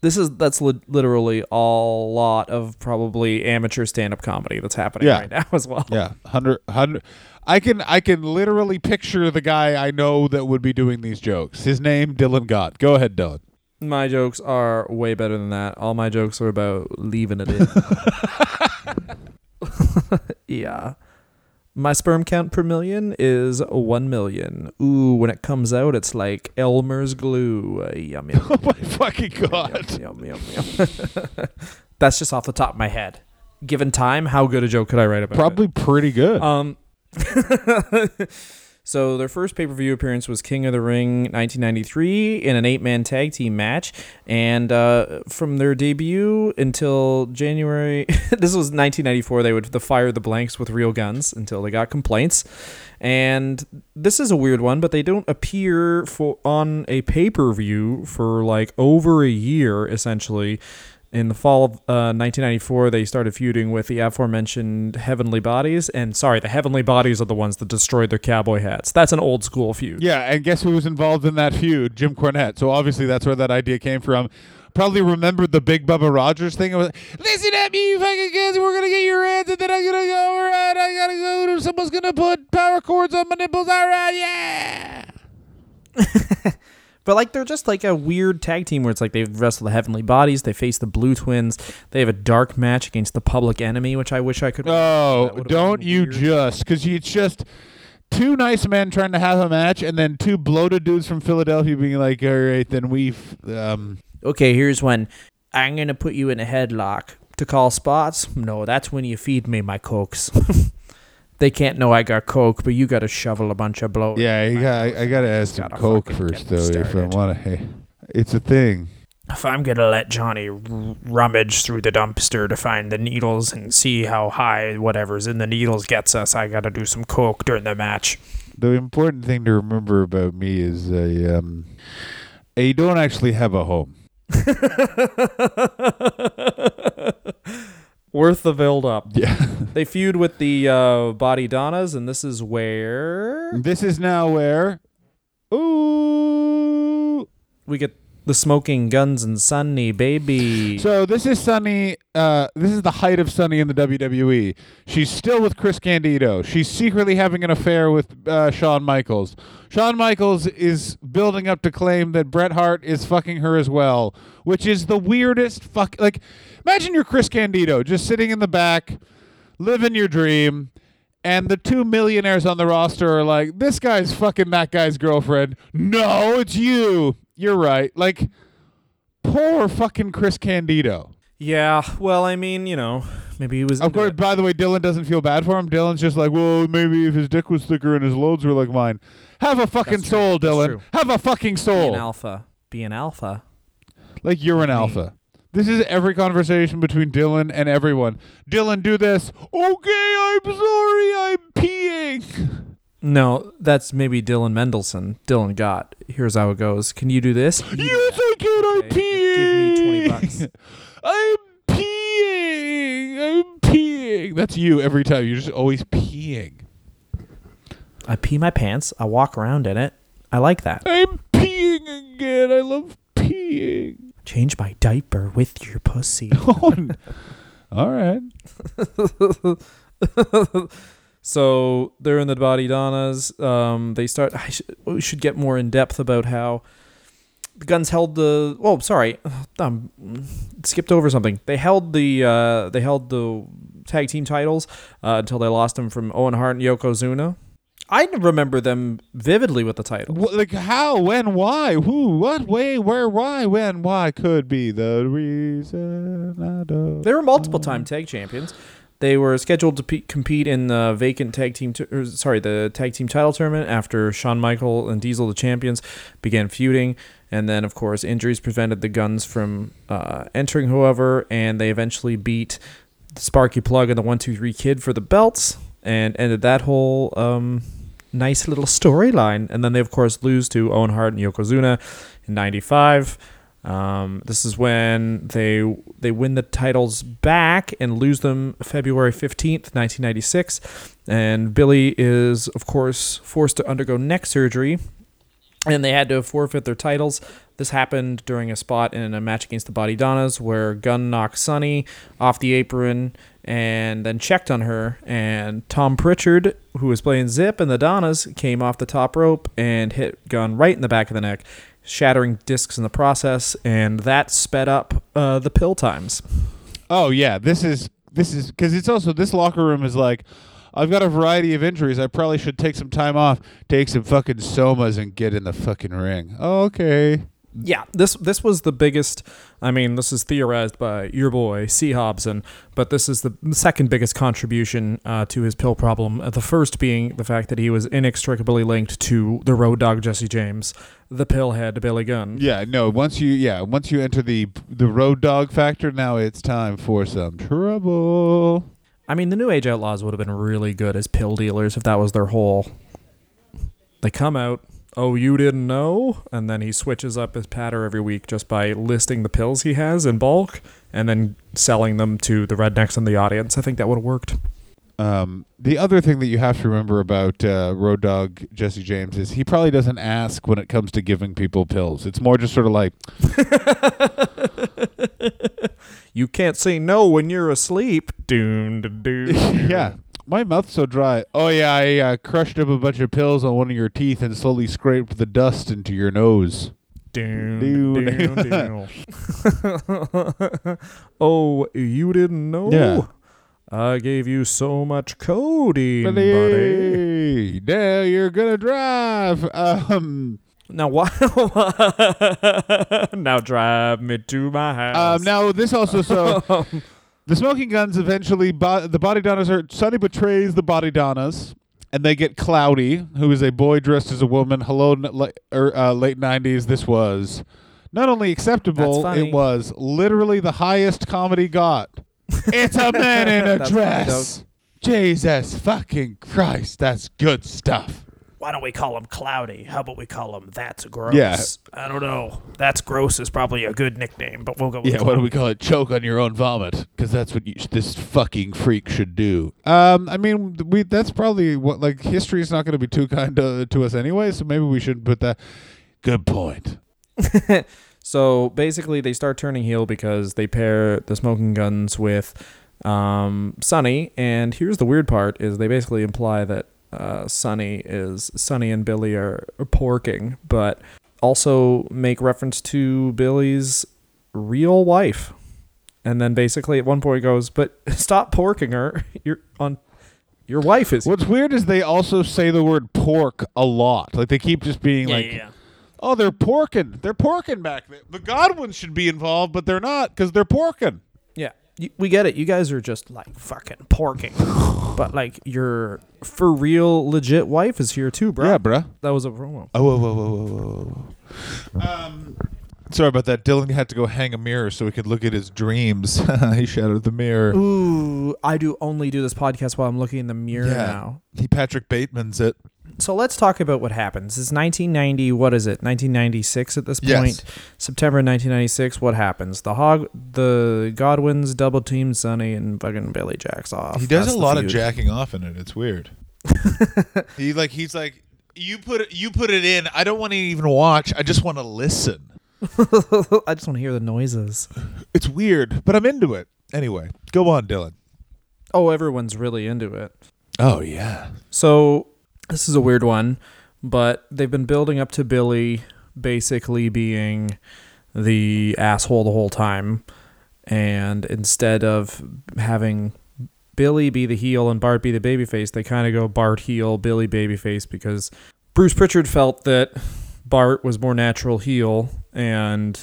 This is that's li- literally a lot of probably amateur stand-up comedy that's happening yeah. right now as well. Yeah, hundred, hundred. I can I can literally picture the guy I know that would be doing these jokes. His name, Dylan Gott. Go ahead, Dylan. My jokes are way better than that. All my jokes are about leaving it in. Yeah. My sperm count per million is one million. Ooh, when it comes out, it's like Elmer's glue. Uh, yum, yum. Oh, my fucking God. Yum, yum, yum, yum, yum. That's just off the top of my head. Given time, how good a joke could I write about Probably it? Pretty good. Um, So their first pay-per-view appearance was King of the Ring nineteen ninety-three in an eight-man tag team match. And uh, from their debut until January... this was nineteen ninety-four. They would the fire the blanks with real guns until they got complaints. And this is a weird one, but they don't appear for on a pay-per-view for like over a year, essentially. In the fall of uh, nineteen ninety-four, they started feuding with the aforementioned Heavenly Bodies. And sorry, the Heavenly Bodies are the ones that destroyed their cowboy hats. That's an old school feud. Yeah, and guess who was involved in that feud? Jim Cornette. So obviously that's where that idea came from. Probably remembered the Big Bubba Rogers thing. It was, listen at me, you fucking kids. We're going to get your hands, and then I'm going to go. All right, I got to go. Someone's going to put power cords on my nipples. All right, yeah. But, like, they're just, like, a weird tag team where it's, like, they wrestle the Heavenly Bodies, they face the Blue Twins, they have a dark match against the Public Enemy, which I wish I could... Oh, don't you weird. just, because it's just two nice men trying to have a match, and then two bloated dudes from Philadelphia being like, all right, then we've... Um... Okay, here's when I'm going to put you in a headlock to call spots. No, that's when you feed me my cokes. They can't know I got coke, but you got to shovel a bunch of blow. Yeah, you gotta, I got to ask him coke first, though, started. if I want to. Hey, it's a thing. If I'm going to let Johnny r- rummage through the dumpster to find the needles and see how high whatever's in the needles gets us, I got to do some coke during the match. The important thing to remember about me is I, um, I don't actually have a home. Worth the build up. Yeah. They feud with the uh, Body Donnas, and this is where... This is now where... Ooh! We get the Smoking Guns and Sunny, baby. So this is Sunny. Uh, this is the height of Sunny in the W W E. She's still with Chris Candido. She's secretly having an affair with uh, Shawn Michaels. Shawn Michaels is building up to claim that Bret Hart is fucking her as well, which is the weirdest fuck... Like, imagine you're Chris Candido just sitting in the back... living your dream, and the two millionaires on the roster are like, this guy's fucking that guy's girlfriend. No, it's you. You're right. Like, poor fucking Chris Candido. Yeah, well, I mean, you know, maybe he was... Of course, it. By the way, Dylan doesn't feel bad for him. Dylan's just like, well, maybe if his dick was thicker and his loads were like mine. Have a fucking That's soul, true. Dylan. Have a fucking soul. Be an alpha. Be an alpha. Like, you're an I mean. alpha. This is every conversation between Dylan and everyone. Dylan, do this. Okay, I'm sorry, I'm peeing. No, that's maybe Dylan Mendelsohn. Dylan Gott. Here's how it goes. Can you do this? Yes, yeah. I can. I'm okay. peeing. Give me twenty bucks. I'm peeing. I'm peeing. That's you every time. You're just always peeing. I pee my pants. I walk around in it. I like that. I'm peeing again. I love peeing. Change my diaper with your pussy. Oh, all right. So they're in the Body Donnas. Um, they start. I sh- we should get more in depth about how the Guns held the. Oh, sorry, um, skipped over something. They held the. Uh, they held the tag team titles uh, until they lost them from Owen Hart and Yokozuna. I remember them vividly with the title. Like how, when, why, who, what, way, where, why, when, why could be the reason I don't. They were multiple-time tag champions. They were scheduled to pe- compete in the vacant tag team, t- or, sorry, the tag team title tournament after Shawn Michaels and Diesel, the champions, began feuding. And then, of course, injuries prevented the Guns from uh, entering, however, and they eventually beat Sparky Plug and the one two three Kid for the belts. And ended that whole um, nice little storyline. And then they, of course, lose to Owen Hart and Yokozuna in ninety-five. Um, this is when they they win the titles back and lose them February fifteenth, nineteen ninety-six. And Billy is, of course, forced to undergo neck surgery. And they had to forfeit their titles. This happened during a spot in a match against the Body Donnas where Gunn knocked Sunny off the apron and then checked on her. And Tom Pritchard, who was playing Zip in the Donnas, came off the top rope and hit Gunn right in the back of the neck, shattering discs in the process. And that sped up uh, the pill times. Oh, yeah. This is this is because it's also this locker room is like, I've got a variety of injuries. I probably should take some time off, take some fucking somas, and get in the fucking ring. Oh, okay. Yeah, this this was the biggest. I mean, this is theorized by your boy C. Hobson, but this is the second biggest contribution uh, to his pill problem. The first being the fact that he was inextricably linked to the Road Dogg Jesse James, the pillhead Billy Gunn. Yeah, no. Once you yeah, once you enter the the Road Dogg factor, now it's time for some trouble. I mean, the New Age Outlaws would have been really good as pill dealers if that was their whole. They come out, oh, you didn't know? And then he switches up his patter every week just by listing the pills he has in bulk and then selling them to the rednecks in the audience. I think that would have worked. Um, the other thing that you have to remember about uh, Road Dogg Jesse James is he probably doesn't ask when it comes to giving people pills. It's more just sort of like... You can't say no when you're asleep. Doom, doom, doom. Yeah. My mouth's so dry. Oh, yeah, I uh, crushed up a bunch of pills on one of your teeth and slowly scraped the dust into your nose. Doom, doom, doom, doom. Oh, you didn't know? Yeah. I gave you so much codeine, buddy. buddy. Now you're going to drive. Um... Now, why? Now drive me to my house. Um, now, this also so the Smoking Guns eventually bo- the Body Donnas are Sonny betrays the Body Donnas, and they get Cloudy, who is a boy dressed as a woman. Hello, or, uh, late nineties. This was not only acceptable; it was literally the highest comedy got. It's a man in a dress. Jesus fucking Christ! That's good stuff. Why don't we call him Cloudy? How about we call him That's Gross? Yeah. I don't know. That's Gross is probably a good nickname, but we'll go with Yeah, Cloudy. Why don't we call it Choke on Your Own Vomit? Because that's what you, this fucking freak should do. Um, I mean, we that's probably what, like, history is not going to be too kind to, to us anyway, so maybe we shouldn't put that. Good point. So basically, they start turning heel because they pair the Smoking Guns with um, Sunny, and here's the weird part, is they basically imply that Uh, Sunny is Sunny and Billy are, are porking, but also make reference to Billy's real wife, and then basically at one point goes, "But stop porking her. You're on. Your wife is." What's weird is they also say the word pork a lot. Like they keep just being yeah, like, yeah. "Oh, they're porking. They're porking back there. The Godwins should be involved, but they're not because they're porking." Yeah. We get it. You guys are just like fucking porking. But like your for real legit wife is here too, bro. Yeah, bro. That was a promo. Oh, whoa, whoa, whoa, whoa, whoa. Um, sorry about that. Dylan had to go hang a mirror so he could look at his dreams. He shattered the mirror. Ooh, I do only do this podcast while I'm looking in the mirror yeah. now. He Patrick Bateman's it. So let's talk about what happens. It's nineteen ninety, what is it? nineteen ninety-six at this point. Yes. September nineteen ninety-six, what happens? The Hog, the Godwins double team Sonny and fucking Billy jacks off. He does That's a lot feud. of jacking off in it. It's weird. He like he's like you put it, you put it in. I don't want to even watch. I just want to listen. I just want to hear the noises. It's weird, but I'm into it. Anyway, go on, Dylan. Oh, everyone's really into it. Oh, yeah. So this is a weird one, but they've been building up to Billy basically being the asshole the whole time. And instead of having Billy be the heel and Bart be the babyface, they kind of go Bart heel, Billy babyface, because Bruce Pritchard felt that Bart was more natural heel and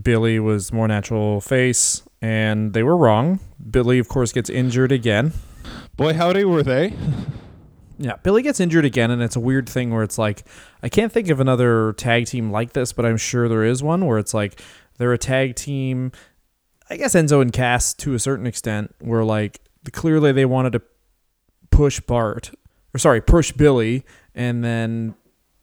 Billy was more natural face, and they were wrong. Billy, of course, gets injured again. Boy, howdy were they. Yeah, Billy gets injured again, and it's a weird thing where it's like, I can't think of another tag team like this, but I'm sure there is one where it's like they're a tag team, I guess Enzo and Cass to a certain extent, where like clearly they wanted to push Bart, or sorry, push Billy, and then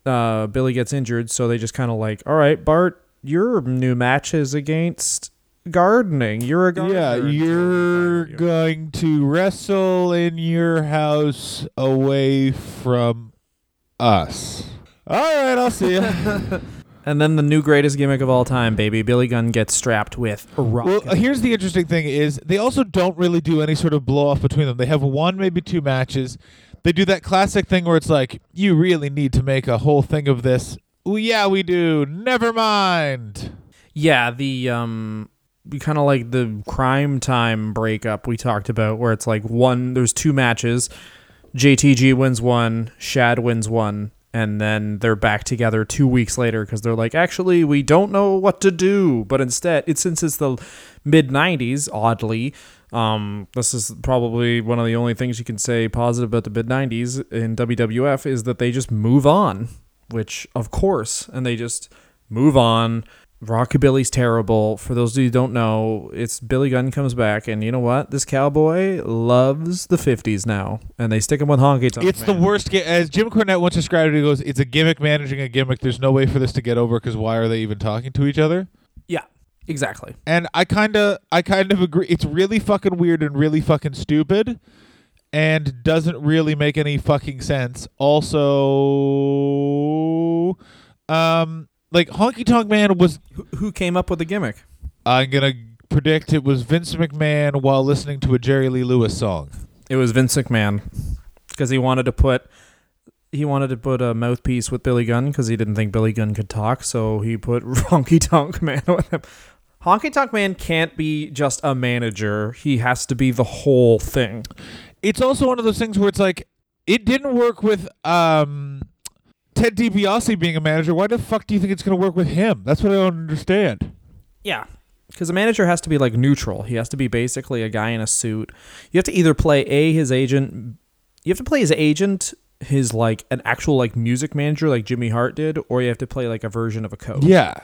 uh, Billy gets injured, so they just kind of like, all right, Bart, your new match is against gardening. You're a gardener. Yeah, you're going to wrestle in your house away from us. All right, I'll see you. And then the new greatest gimmick of all time, baby. Billy Gunn gets strapped with a rock. Well, here's the interesting thing is they also don't really do any sort of blow-off between them. They have one, maybe two matches. They do that classic thing where it's like, you really need to make a whole thing of this. Oh, yeah, we do. Never mind. Yeah, the... um. kind of like the Crime Time breakup we talked about, where it's like one, there's two matches, J T G wins one, Shad wins one, and then they're back together two weeks later because they're like, actually, we don't know what to do. But instead, it's since it's the mid nineties, oddly, um, this is probably one of the only things you can say positive about the mid nineties in W W F is that they just move on, which of course, and they just move on. Rockabilly's terrible. For those of you who don't know, it's Billy Gunn comes back, and you know what? This cowboy loves the fifties now, and they stick him with Honky Tonk Man. It's the worst. Ga- As Jim Cornette once described it, he goes, it's a gimmick managing a gimmick. There's no way for this to get over because why are they even talking to each other? Yeah, exactly. And I kind of I kind of agree. It's really fucking weird and really fucking stupid and doesn't really make any fucking sense. Also, um... like, Honky Tonk Man was... Who came up with the gimmick? I'm going to predict it was Vince McMahon while listening to a Jerry Lee Lewis song. It was Vince McMahon because he wanted to put he wanted to put a mouthpiece with Billy Gunn because he didn't think Billy Gunn could talk, so he put Honky Tonk Man with him. Honky Tonk Man can't be just a manager. He has to be the whole thing. It's also one of those things where it's like, it didn't work with... um. Ted DiBiase being a manager, why the fuck do you think it's going to work with him? That's what I don't understand. Yeah, because a manager has to be like neutral. He has to be basically a guy in a suit. You have to either play A, his agent. You have to play his agent, his like an actual like music manager like Jimmy Hart did, or you have to play like a version of a coach. Yeah.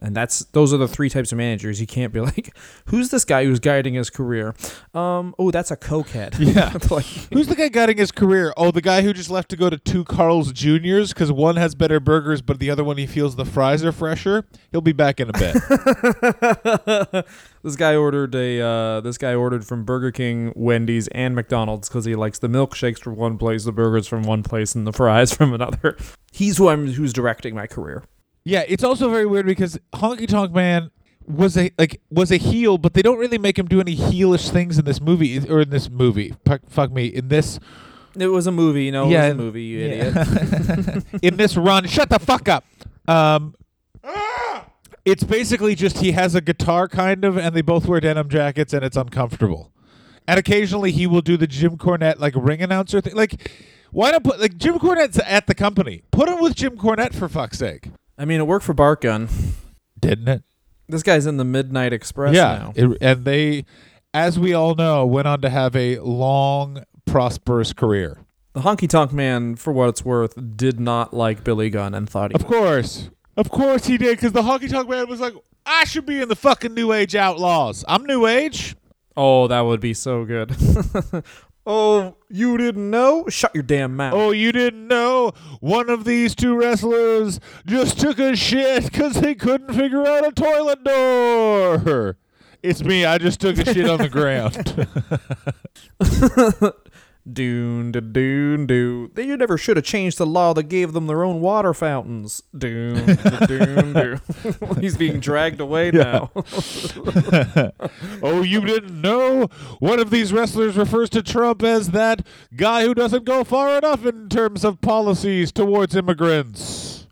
And that's those are the three types of managers. You can't be like, who's this guy who's guiding his career? Um, oh, that's a cokehead. Yeah. Like, who's the guy guiding his career? Oh, the guy who just left to go to two Carl's Juniors because one has better burgers, but the other one he feels the fries are fresher. He'll be back in a bit. This guy ordered a. Uh, this guy ordered from Burger King, Wendy's, and McDonald's because he likes the milkshakes from one place, the burgers from one place, and the fries from another. He's who I'm. Who's directing my career. Yeah, it's also very weird because Honky Tonk Man was a like was a heel, but they don't really make him do any heelish things in this movie or in this movie. Fuck, fuck me, in this. It was a movie, you know. Yeah, it was a movie, you yeah. idiot. In this run, shut the fuck up. Um, it's basically just he has a guitar kind of, and they both wear denim jackets, and it's uncomfortable. And occasionally he will do the Jim Cornette like ring announcer thing. Like, why not put like Jim Cornette's at the company? Put him with Jim Cornette for fuck's sake. I mean, it worked for Bart Gunn. Didn't it? This guy's in the Midnight Express yeah, now. Yeah, and they, as we all know, went on to have a long, prosperous career. The Honky Tonk Man, for what it's worth, did not like Billy Gunn and thought he Of would. course. Of course he did, because the Honky Tonk Man was like, I should be in the fucking New Age Outlaws. I'm New Age. Oh, that would be so good. Oh, you didn't know? Shut your damn mouth. Oh, you didn't know? One of these two wrestlers just took a shit because they couldn't figure out a toilet door. It's me. I just took a shit on the ground. Doon da doon doo. You never should have changed the law that gave them their own water fountains. Doon da doon doo. He's being dragged away now. Oh, you didn't know? One of these wrestlers refers to Trump as that guy who doesn't go far enough in terms of policies towards immigrants.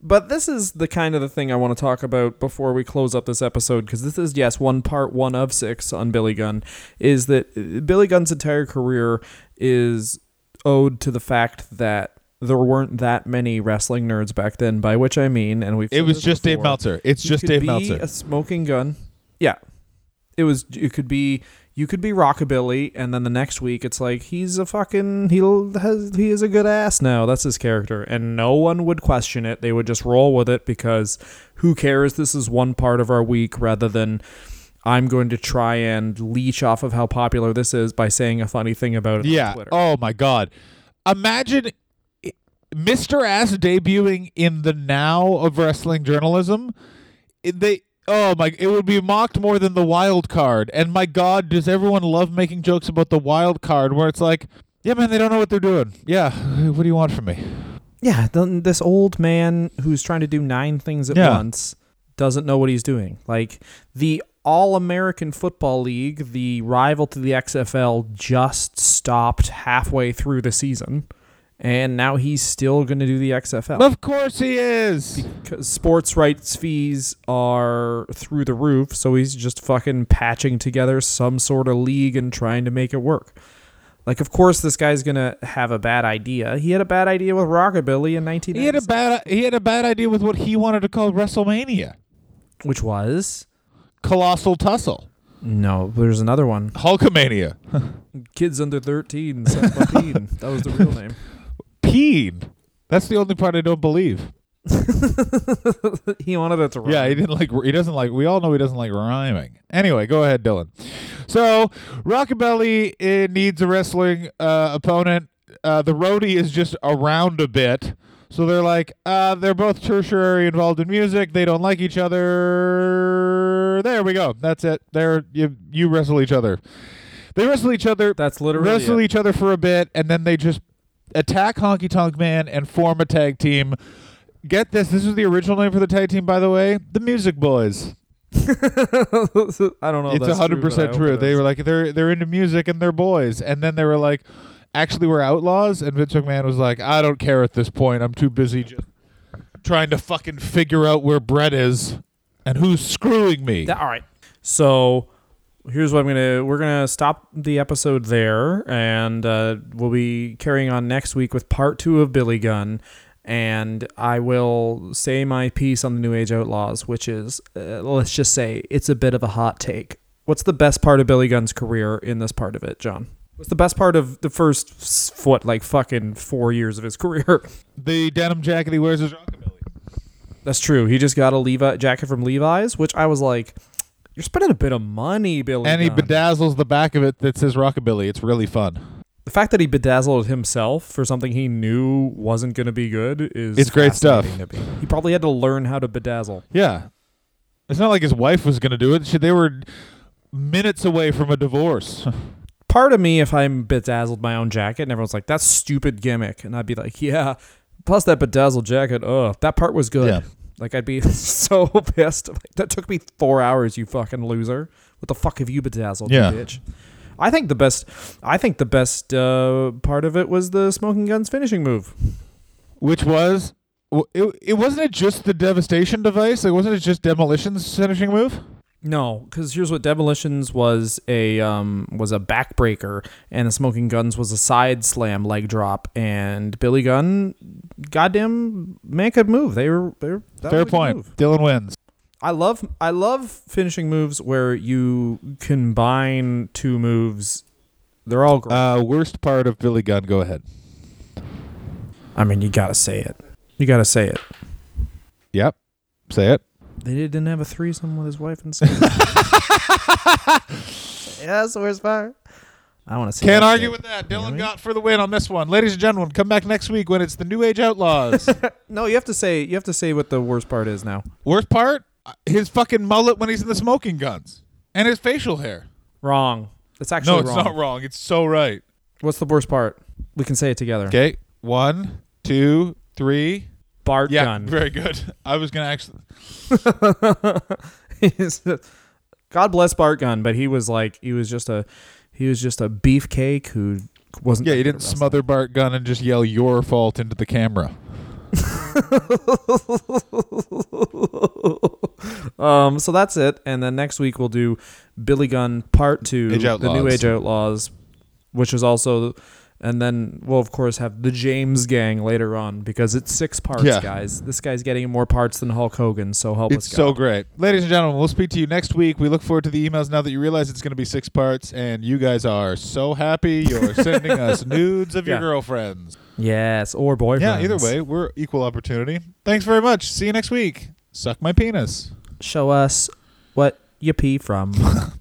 But this is the kind of the thing I want to talk about before we close up this episode, because this is, yes, one part one of six on Billy Gunn, is that Billy Gunn's entire career is owed to the fact that there weren't that many wrestling nerds back then, by which I mean, and we've it was just before, Dave Meltzer. It's just Dave Meltzer. A smoking gun. Yeah. It was, you could be, you could be Rockabilly, and then the next week it's like, he's a fucking, he has, he is a good ass now. That's his character. And no one would question it. They would just roll with it because who cares? This is one part of our week rather than I'm going to try and leech off of how popular this is by saying a funny thing about it yeah. on Twitter. Oh my God. Imagine Mister Ass debuting in the now of wrestling journalism. They, Oh my! It would be mocked more than the wild card. And my God, does everyone love making jokes about the wild card? Where it's like, yeah, man, they don't know what they're doing. Yeah, what do you want from me? Yeah, the, this old man who's trying to do nine things at yeah. once doesn't know what he's doing. Like the All-American Football League, the rival to the X F L, just stopped halfway through the season. And now he's still going to do the X F L. Of course he is. Because sports rights fees are through the roof, so he's just fucking patching together some sort of league and trying to make it work. Like, of course, this guy's going to have a bad idea. He had a bad idea with Rockabilly in nineteen ninety-six. He had a bad, he had a bad idea with what he wanted to call WrestleMania. Which was? Colossal Tussle. No, there's another one. Hulkamania. Kids under thirteen. That was the real name. Peen. That's the only part I don't believe. He wanted it to rhyme. Yeah, he didn't like. He doesn't like. We all know he doesn't like rhyming. Anyway, go ahead, Dylan. So, Rockabilly it needs a wrestling uh, opponent. Uh, the roadie is just around a bit, so they're like, uh, they're both tertiary involved in music. They don't like each other. There we go. That's it. There you you wrestle each other. They wrestle each other. That's literally wrestle it. each other for a bit, and then they just attack Honky Tonk Man and form a tag team. Get this. This is the original name for the tag team, by the way. The Music Boys. I don't know. It's that's one hundred percent true. true. They were like, they're they're into music and they're boys. And then they were like, actually, we're outlaws. And Vince McMahon was like, I don't care at this point. I'm too busy just trying to fucking figure out where Bret is and who's screwing me. All right. So here's what I'm gonna. We're gonna stop the episode there, and uh, we'll be carrying on next week with part two of Billy Gunn. And I will say my piece on the New Age Outlaws, which is, uh, let's just say, it's a bit of a hot take. What's the best part of Billy Gunn's career in this part of it, John? What's the best part of the first what, like fucking four years of his career? The denim jacket he wears is Rockabilly. That's true. He just got a Levi jacket from Levi's, which I was like, you're spending a bit of money, Billy. And he bedazzles the back of it that says Rockabilly. It's really fun. The fact that he bedazzled himself for something he knew wasn't going to be good is it's great stuff. He probably had to learn how to bedazzle. Yeah. It's not like his wife was going to do it. They were minutes away from a divorce. Part of me, if I bedazzled my own jacket and everyone's like, that's stupid gimmick. And I'd be like, yeah. Plus that bedazzled jacket. Oh, that part was good. Yeah. Like, I'd be so pissed. Like, that took me four hours, you fucking loser. What the fuck have you bedazzled, yeah. you bitch? I think the best I think the best uh, part of it was the Smoking Guns finishing move. Which was? It, it wasn't it just the Devastation device? Like, wasn't it just Demolition's finishing move? No, because here's what Demolition's was a um, was a backbreaker, and the Smoking Guns was a side slam leg drop, and Billy Gunn, goddamn man, could move. They were they were, that fair point. Move. Dylan wins. I love I love finishing moves where you combine two moves. They're all great. Uh, worst part of Billy Gunn. Go ahead. I mean, you gotta say it. You gotta say it. Yep, say it. They didn't have a threesome with his wife and son. Yeah, that's the worst part. I want to see. Can't argue with that. Dylan you know Gott for the win on this one. Ladies and gentlemen, come back next week when it's the New Age Outlaws. No, you have to say you have to say what the worst part is now. Worst part? His fucking mullet when he's in the Smoking Guns. And his facial hair. Wrong. It's actually wrong. No, it's wrong. Not wrong. It's so right. What's the worst part? We can say it together. Okay. One, two, three. Bart yeah, Gunn. Very good. I was going to actually. God bless Bart Gunn, but he was like, he was just a, he was just a beefcake who wasn't. Yeah, he didn't smother Bart Gunn and just yell your fault into the camera. um, so that's it, and then next week we'll do Billy Gunn Part Two, the New Age Outlaws, which is also, and then we'll of course have the James Gang later on because it's six parts, yeah. guys. This guy's getting more parts than Hulk Hogan, so help it's us. It's so great, ladies and gentlemen. We'll speak to you next week. We look forward to the emails now that you realize it's going to be six parts, and you guys are so happy you're sending us nudes of yeah. your girlfriends. Yes, or boyfriends. Yeah, either way, we're equal opportunity. Thanks very much. See you next week. Suck my penis. Show us what you pee from.